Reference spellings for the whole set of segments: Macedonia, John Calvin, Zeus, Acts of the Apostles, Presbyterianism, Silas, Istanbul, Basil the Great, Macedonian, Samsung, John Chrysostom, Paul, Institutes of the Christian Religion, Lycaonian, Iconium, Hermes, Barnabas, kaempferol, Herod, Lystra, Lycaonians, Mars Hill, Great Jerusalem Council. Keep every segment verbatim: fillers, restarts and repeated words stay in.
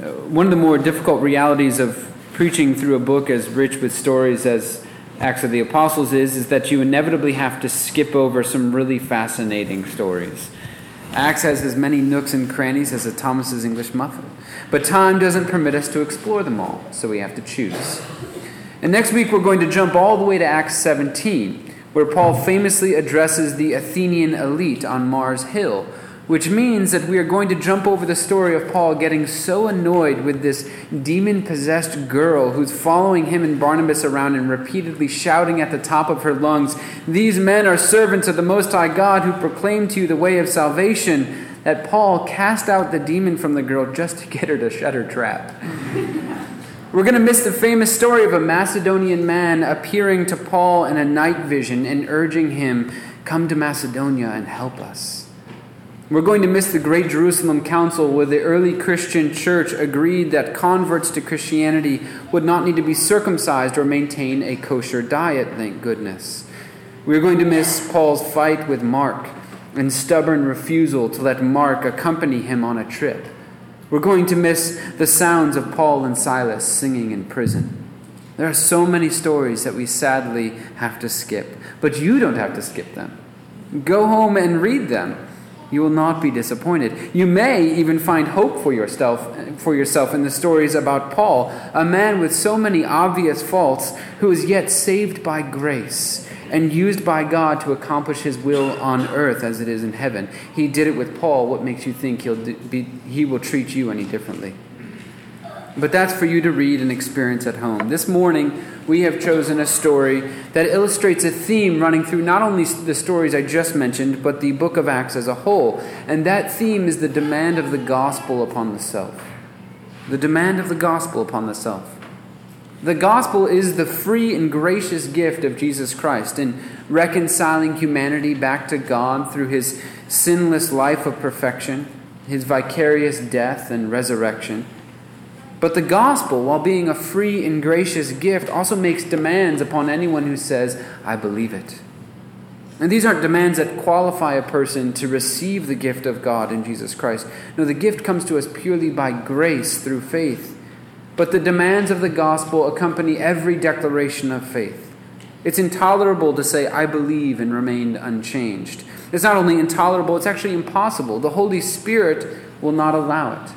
One of the more difficult realities of preaching through a book as rich with stories as Acts of the Apostles is, is that you inevitably have to skip over some really fascinating stories. Acts has as many nooks and crannies as a Thomas's English muffin, but time doesn't permit us to explore them all, so we have to choose. And next week we're going to jump all the way to Acts seventeen, where Paul famously addresses the Athenian elite on Mars Hill, which means that we are going to jump over the story of Paul getting so annoyed with this demon-possessed girl who's following him and Barnabas around and repeatedly shouting at the top of her lungs, "These men are servants of the Most High God who proclaim to you the way of salvation," that Paul cast out the demon from the girl just to get her to shut her trap. We're going to miss the famous story of a Macedonian man appearing to Paul in a night vision and urging him, "Come to Macedonia and help us." We're going to miss the Great Jerusalem Council, where the early Christian church agreed that converts to Christianity would not need to be circumcised or maintain a kosher diet, thank goodness. We're going to miss Paul's fight with Mark and stubborn refusal to let Mark accompany him on a trip. We're going to miss the sounds of Paul and Silas singing in prison. There are so many stories that we sadly have to skip, but you don't have to skip them. Go home and read them. You will not be disappointed. You may even find hope for yourself, for yourself in the stories about Paul, a man with so many obvious faults who is yet saved by grace and used by God to accomplish his will on earth as it is in heaven. He did it with Paul. What makes you think he'll be, he will treat you any differently? But that's for you to read and experience at home. This morning, we have chosen a story that illustrates a theme running through not only the stories I just mentioned, but the book of Acts as a whole. And that theme is the demand of the gospel upon the self. The demand of the gospel upon the self. The gospel is the free and gracious gift of Jesus Christ in reconciling humanity back to God through his sinless life of perfection, his vicarious death and resurrection. But the gospel, while being a free and gracious gift, also makes demands upon anyone who says, "I believe it." And these aren't demands that qualify a person to receive the gift of God in Jesus Christ. No, the gift comes to us purely by grace through faith. But the demands of the gospel accompany every declaration of faith. It's intolerable to say, "I believe," and remain unchanged. It's not only intolerable, it's actually impossible. The Holy Spirit will not allow it.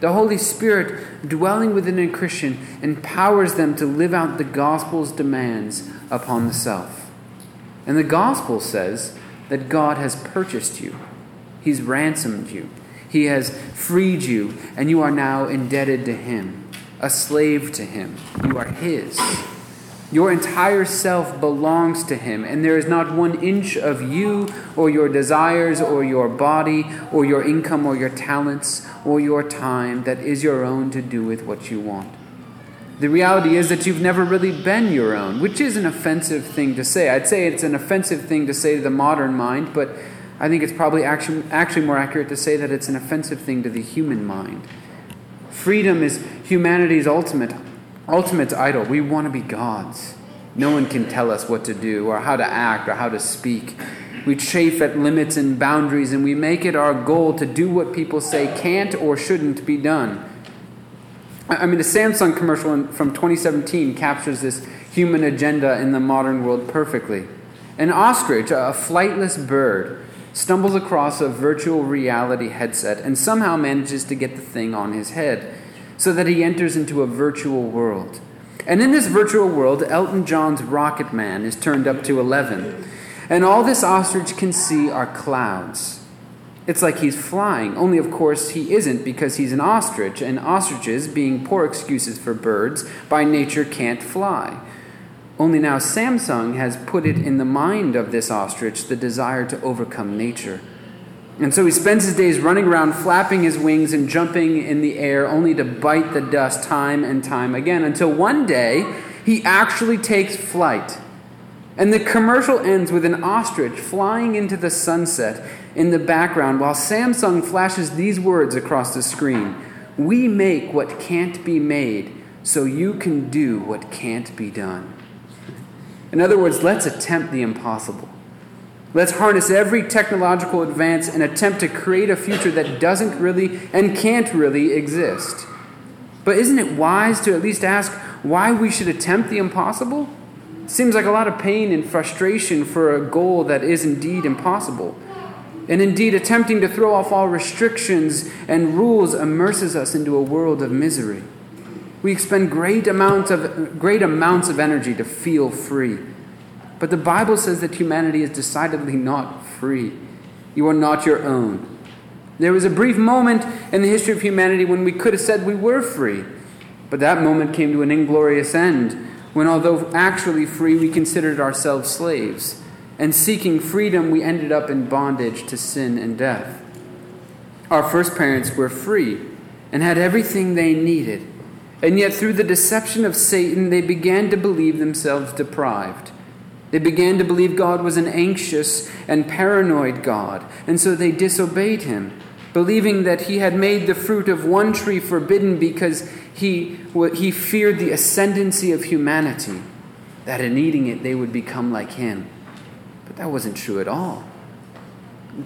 The Holy Spirit, dwelling within a Christian, empowers them to live out the gospel's demands upon the self. And the gospel says that God has purchased you. He's ransomed you. He has freed you, and you are now indebted to him. A slave to him. You are his. Your entire self belongs to him, and there is not one inch of you or your desires or your body or your income or your talents or your time that is your own to do with what you want. The reality is that you've never really been your own, which is an offensive thing to say. I'd say it's an offensive thing to say to the modern mind, but I think it's probably actually, actually more accurate to say that it's an offensive thing to the human mind. Freedom is humanity's ultimate, ultimate idol. We want to be gods. No one can tell us what to do or how to act or how to speak. We chafe at limits and boundaries, and we make it our goal to do what people say can't or shouldn't be done. I mean, a Samsung commercial from twenty seventeen captures this human agenda in the modern world perfectly. An ostrich, a flightless bird, stumbles across a virtual reality headset and somehow manages to get the thing on his head so that he enters into a virtual world. And in this virtual world, Elton John's Rocket Man is turned up to eleven. And all this ostrich can see are clouds. It's like he's flying, only of course he isn't, because he's an ostrich, and ostriches, being poor excuses for birds, by nature can't fly. Only now Samsung has put it in the mind of this ostrich the desire to overcome nature. And so he spends his days running around, flapping his wings and jumping in the air, only to bite the dust time and time again, until one day he actually takes flight. And the commercial ends with an ostrich flying into the sunset in the background while Samsung flashes these words across the screen: "We make what can't be made, so you can do what can't be done." In other words, let's attempt the impossible. Let's harness every technological advance and attempt to create a future that doesn't really and can't really exist. But isn't it wise to at least ask why we should attempt the impossible? It seems like a lot of pain and frustration for a goal that is indeed impossible. And indeed, attempting to throw off all restrictions and rules immerses us into a world of misery. We expend great amounts of great amounts of energy to feel free. But the Bible says that humanity is decidedly not free. You are not your own. There was a brief moment in the history of humanity when we could have said we were free. But that moment came to an inglorious end, when although actually free, we considered ourselves slaves. And seeking freedom, we ended up in bondage to sin and death. Our first parents were free and had everything they needed. And yet through the deception of Satan, they began to believe themselves deprived. They began to believe God was an anxious and paranoid God, and so they disobeyed him, believing that he had made the fruit of one tree forbidden because he, he feared the ascendancy of humanity, that in eating it they would become like him. But that wasn't true at all.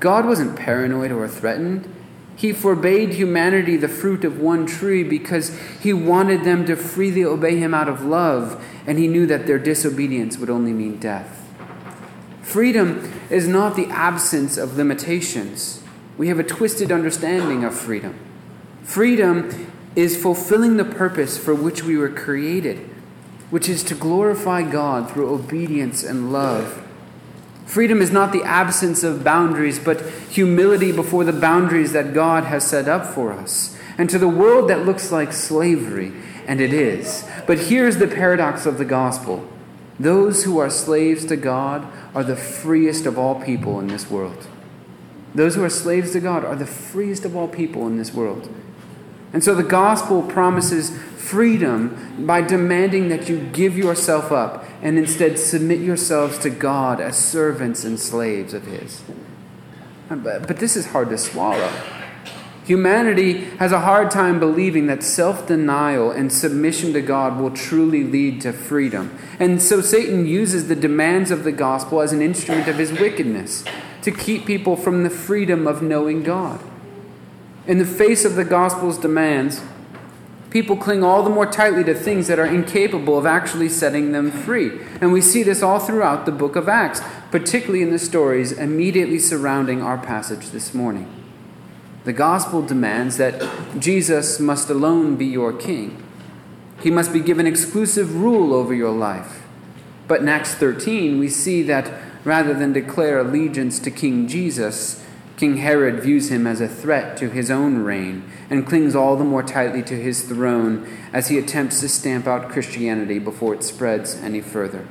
God wasn't paranoid or threatened. He forbade humanity the fruit of one tree because he wanted them to freely obey him out of love, and he knew that their disobedience would only mean death. Freedom is not the absence of limitations. We have a twisted understanding of freedom. Freedom is fulfilling the purpose for which we were created, which is to glorify God through obedience and love. Freedom is not the absence of boundaries, but humility before the boundaries that God has set up for us. And to the world that looks like slavery, and it is. But here's the paradox of the gospel. Those who are slaves to God are the freest of all people in this world. Those who are slaves to God are the freest of all people in this world. And so the gospel promises freedom by demanding that you give yourself up and instead submit yourselves to God as servants and slaves of his. But, but this is hard to swallow. Humanity has a hard time believing that self-denial and submission to God will truly lead to freedom. And so Satan uses the demands of the gospel as an instrument of his wickedness to keep people from the freedom of knowing God. In the face of the gospel's demands, people cling all the more tightly to things that are incapable of actually setting them free. And we see this all throughout the book of Acts, particularly in the stories immediately surrounding our passage this morning. The gospel demands that Jesus must alone be your king. He must be given exclusive rule over your life. But in Acts thirteen, we see that rather than declare allegiance to King Jesus, King Herod views him as a threat to his own reign and clings all the more tightly to his throne as he attempts to stamp out Christianity before it spreads any further.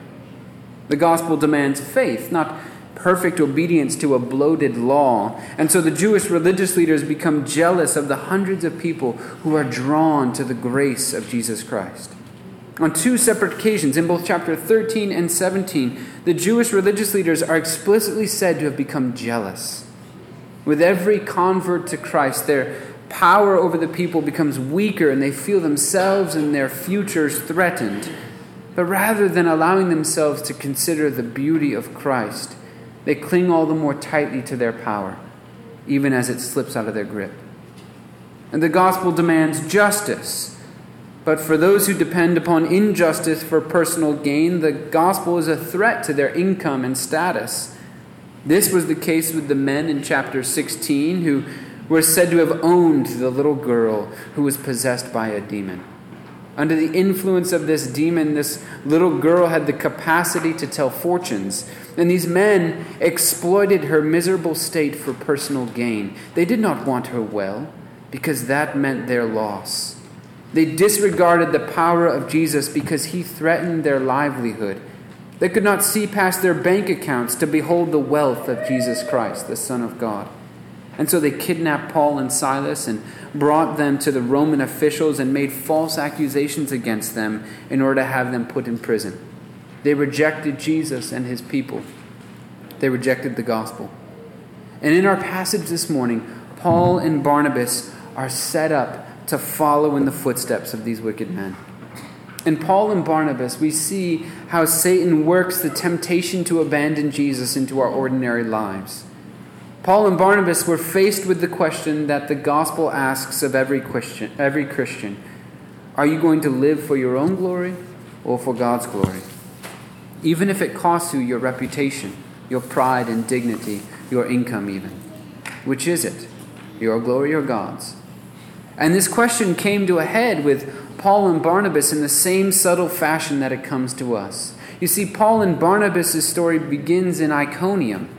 The gospel demands faith, not perfect obedience to a bloated law, and so the Jewish religious leaders become jealous of the hundreds of people who are drawn to the grace of Jesus Christ. On two separate occasions, in both chapter thirteen and seventeen, the Jewish religious leaders are explicitly said to have become jealous. With every convert to Christ, their power over the people becomes weaker and they feel themselves and their futures threatened. But rather than allowing themselves to consider the beauty of Christ, they cling all the more tightly to their power, even as it slips out of their grip. And the gospel demands justice. But for those who depend upon injustice for personal gain, the gospel is a threat to their income and status. This was the case with the men in chapter sixteen who were said to have owned the little girl who was possessed by a demon. Under the influence of this demon, this little girl had the capacity to tell fortunes, and these men exploited her miserable state for personal gain. They did not want her well, because that meant their loss. They disregarded the power of Jesus because he threatened their livelihood. They could not see past their bank accounts to behold the wealth of Jesus Christ, the Son of God. And so they kidnapped Paul and Silas and brought them to the Roman officials and made false accusations against them in order to have them put in prison. They rejected Jesus and his people. They rejected the gospel. And in our passage this morning, Paul and Barnabas are set up to follow in the footsteps of these wicked men. In Paul and Barnabas, we see how Satan works the temptation to abandon Jesus into our ordinary lives. Paul and Barnabas were faced with the question that the gospel asks of every Christian, every Christian. Are you going to live for your own glory or for God's glory? Even if it costs you your reputation, your pride and dignity, your income even. Which is it? Your glory or God's? And this question came to a head with Paul and Barnabas in the same subtle fashion that it comes to us. You see, Paul and Barnabas' story begins in Iconium,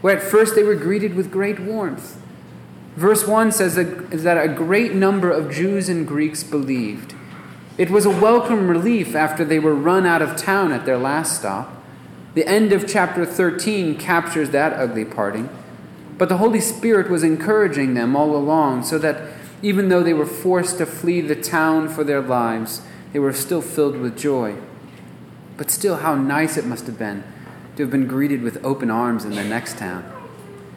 where at first they were greeted with great warmth. Verse one says that a great number of Jews and Greeks believed. It was a welcome relief after they were run out of town at their last stop. The end of chapter thirteen captures that ugly parting. But the Holy Spirit was encouraging them all along, so that even though they were forced to flee the town for their lives, they were still filled with joy. But still, how nice it must have been to have been greeted with open arms in the next town.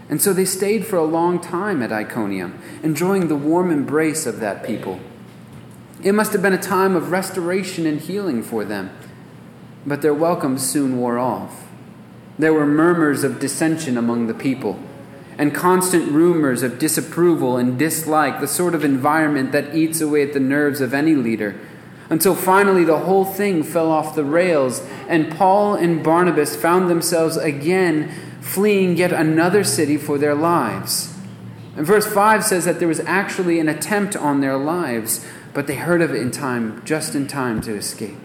And so they stayed for a long time at Iconium, enjoying the warm embrace of that people. It must have been a time of restoration and healing for them. But their welcome soon wore off. There were murmurs of dissension among the people, and constant rumors of disapproval and dislike, the sort of environment that eats away at the nerves of any leader, until finally the whole thing fell off the rails, and Paul and Barnabas found themselves again fleeing yet another city for their lives. And verse five says that there was actually an attempt on their lives, but they heard of it in time, just in time to escape.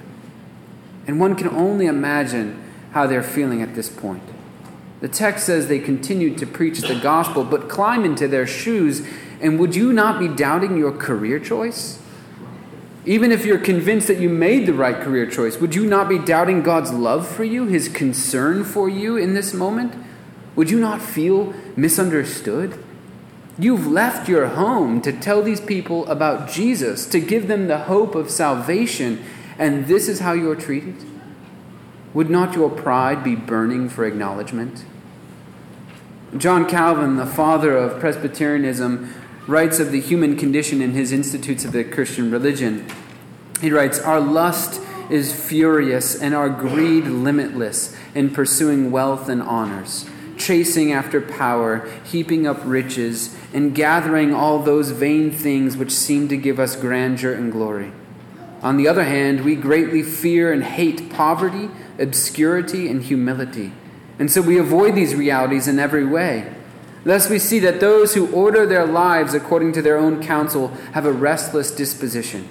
And one can only imagine how they're feeling at this point. The text says they continued to preach the gospel, but climb into their shoes, and would you not be doubting your career choice? Even if you're convinced that you made the right career choice, would you not be doubting God's love for you, His concern for you in this moment? Would you not feel misunderstood? You've left your home to tell these people about Jesus, to give them the hope of salvation, and this is how you're treated? Would not your pride be burning for acknowledgement? John Calvin, the father of Presbyterianism, writes of the human condition in his Institutes of the Christian Religion. He writes, "Our lust is furious and our greed limitless in pursuing wealth and honors, chasing after power, heaping up riches, and gathering all those vain things which seem to give us grandeur and glory. On the other hand, we greatly fear and hate poverty, obscurity, and humility. And so we avoid these realities in every way. Thus we see that those who order their lives according to their own counsel have a restless disposition.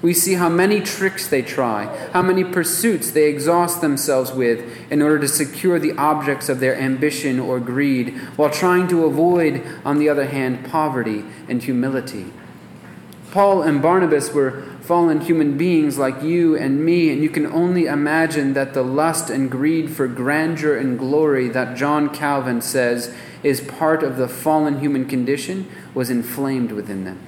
We see how many tricks they try, how many pursuits they exhaust themselves with in order to secure the objects of their ambition or greed, while trying to avoid, on the other hand, poverty and humility." Paul and Barnabas were fallen human beings like you and me, and you can only imagine that the lust and greed for grandeur and glory that John Calvin says is part of the fallen human condition was inflamed within them.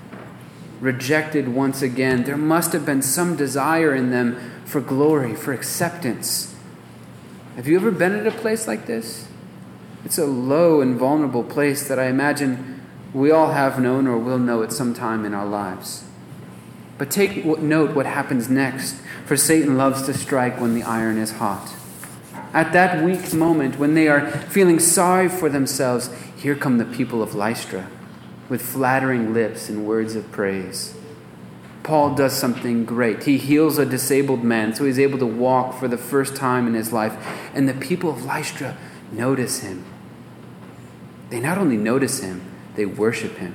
Rejected once again, there must have been some desire in them for glory, for acceptance. Have you ever been at a place like this? It's a low and vulnerable place that I imagine we all have known or will know at some time in our lives. But take note what happens next, for Satan loves to strike when the iron is hot. At that weak moment, when they are feeling sorry for themselves, here come the people of Lystra, with flattering lips and words of praise. Paul does something great. He heals a disabled man, so he's able to walk for the first time in his life. And the people of Lystra notice him. They not only notice him, they worship him.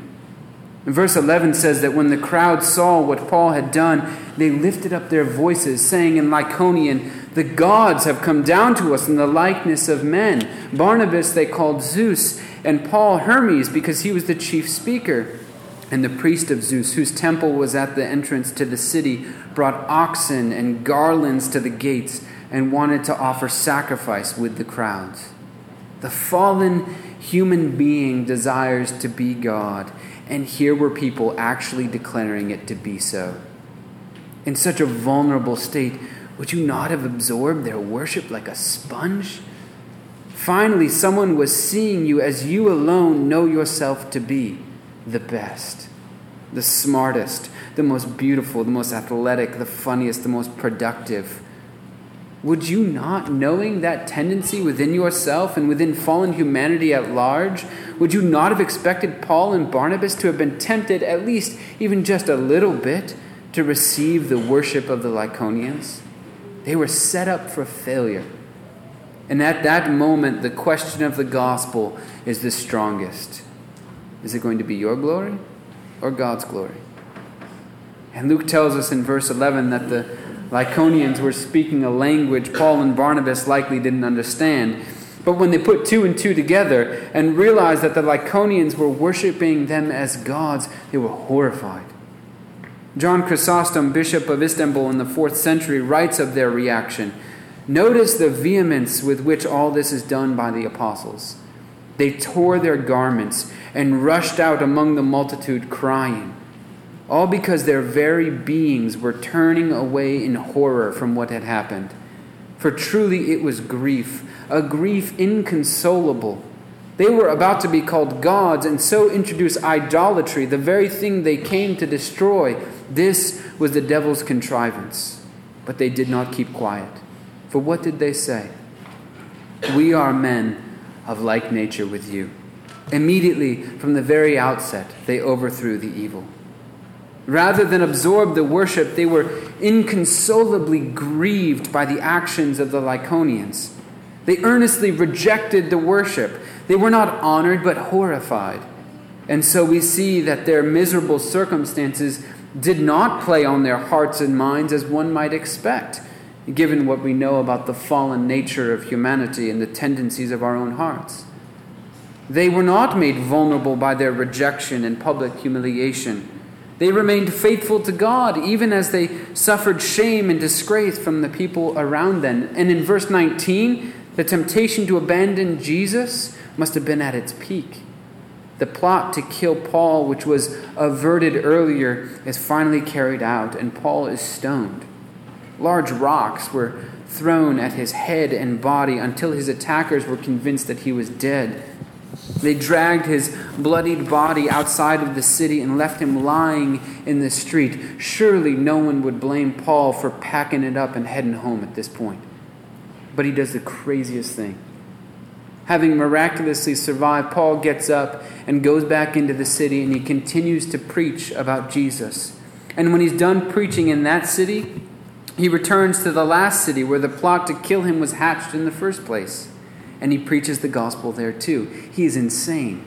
And verse eleven says that when the crowd saw what Paul had done, they lifted up their voices, saying in Lycaonian, "The gods have come down to us in the likeness of men." Barnabas they called Zeus, and Paul Hermes, because he was the chief speaker. And the priest of Zeus, whose temple was at the entrance to the city, brought oxen and garlands to the gates and wanted to offer sacrifice with the crowds. The fallen human being desires to be God. And here were people actually declaring it to be so. In such a vulnerable state, would you not have absorbed their worship like a sponge? Finally, someone was seeing you as you alone know yourself to be: the best, the smartest, the most beautiful, the most athletic, the funniest, the most productive. Would you not, knowing that tendency within yourself and within fallen humanity at large, would you not have expected Paul and Barnabas to have been tempted, at least even just a little bit, to receive the worship of the Lycaonians. They were set up for failure. And at that moment, the question of the gospel is the strongest. Is it going to be your glory or God's glory? And Luke tells us in verse eleven that the Lycaonians were speaking a language Paul and Barnabas likely didn't understand. But when they put two and two together and realized that the Lycaonians were worshiping them as gods, they were horrified. John Chrysostom, bishop of Istanbul in the fourth century, writes of their reaction. Notice the vehemence with which all this is done by the apostles. They tore their garments and rushed out among the multitude crying, all because their very beings were turning away in horror from what had happened. For truly it was grief, a grief inconsolable. They were about to be called gods and so introduce idolatry, the very thing they came to destroy. This was the devil's contrivance. But they did not keep quiet. For what did they say? We are men of like nature with you. Immediately, from the very outset, they overthrew the evil. Rather than absorb the worship, they were inconsolably grieved by the actions of the Lycaonians. They earnestly rejected the worship. They were not honored, but horrified. And so we see that their miserable circumstances did not play on their hearts and minds as one might expect, given what we know about the fallen nature of humanity and the tendencies of our own hearts. They were not made vulnerable by their rejection and public humiliation. They remained faithful to God, even as they suffered shame and disgrace from the people around them. And in verse nineteen, the temptation to abandon Jesus must have been at its peak. The plot to kill Paul, which was averted earlier, is finally carried out, and Paul is stoned. Large rocks were thrown at his head and body until his attackers were convinced that he was dead. They dragged his bloodied body outside of the city and left him lying in the street. Surely no one would blame Paul for packing it up and heading home at this point. But he does the craziest thing. Having miraculously survived, Paul gets up and goes back into the city, and he continues to preach about Jesus. And when he's done preaching in that city, he returns to the last city where the plot to kill him was hatched in the first place. And he preaches the gospel there too. He is insane.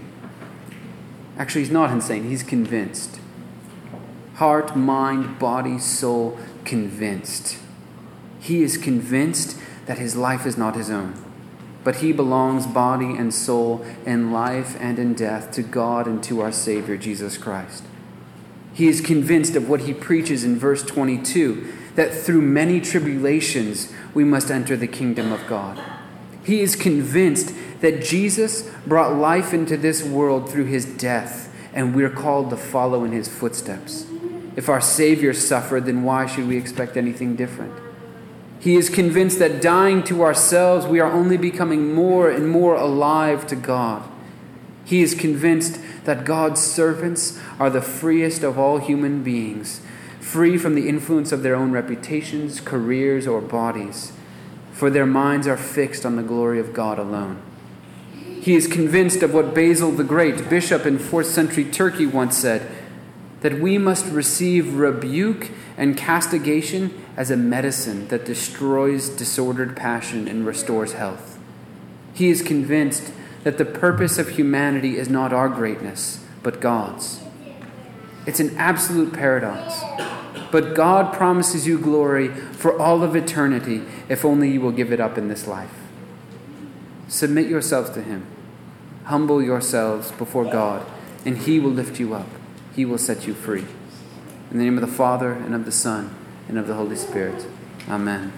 Actually, he's not insane. He's convinced. Heart, mind, body, soul, convinced. He is convinced that his life is not his own, but he belongs body and soul in life and in death to God and to our Savior, Jesus Christ. He is convinced of what he preaches in verse twenty-two, that through many tribulations we must enter the kingdom of God. He is convinced that Jesus brought life into this world through his death, and we're called to follow in his footsteps. If our Savior suffered, then why should we expect anything different? He is convinced that dying to ourselves, we are only becoming more and more alive to God. He is convinced that God's servants are the freest of all human beings, free from the influence of their own reputations, careers, or bodies, for their minds are fixed on the glory of God alone. He is convinced of what Basil the Great, bishop in fourth century Turkey, once said, that we must receive rebuke and castigation as a medicine that destroys disordered passion and restores health. He is convinced that the purpose of humanity is not our greatness, but God's. It's an absolute paradox. But God promises you glory for all of eternity if only you will give it up in this life. Submit yourselves to him. Humble yourselves before God, and he will lift you up. He will set you free. In the name of the Father, and of the Son, and of the Holy Spirit. Amen.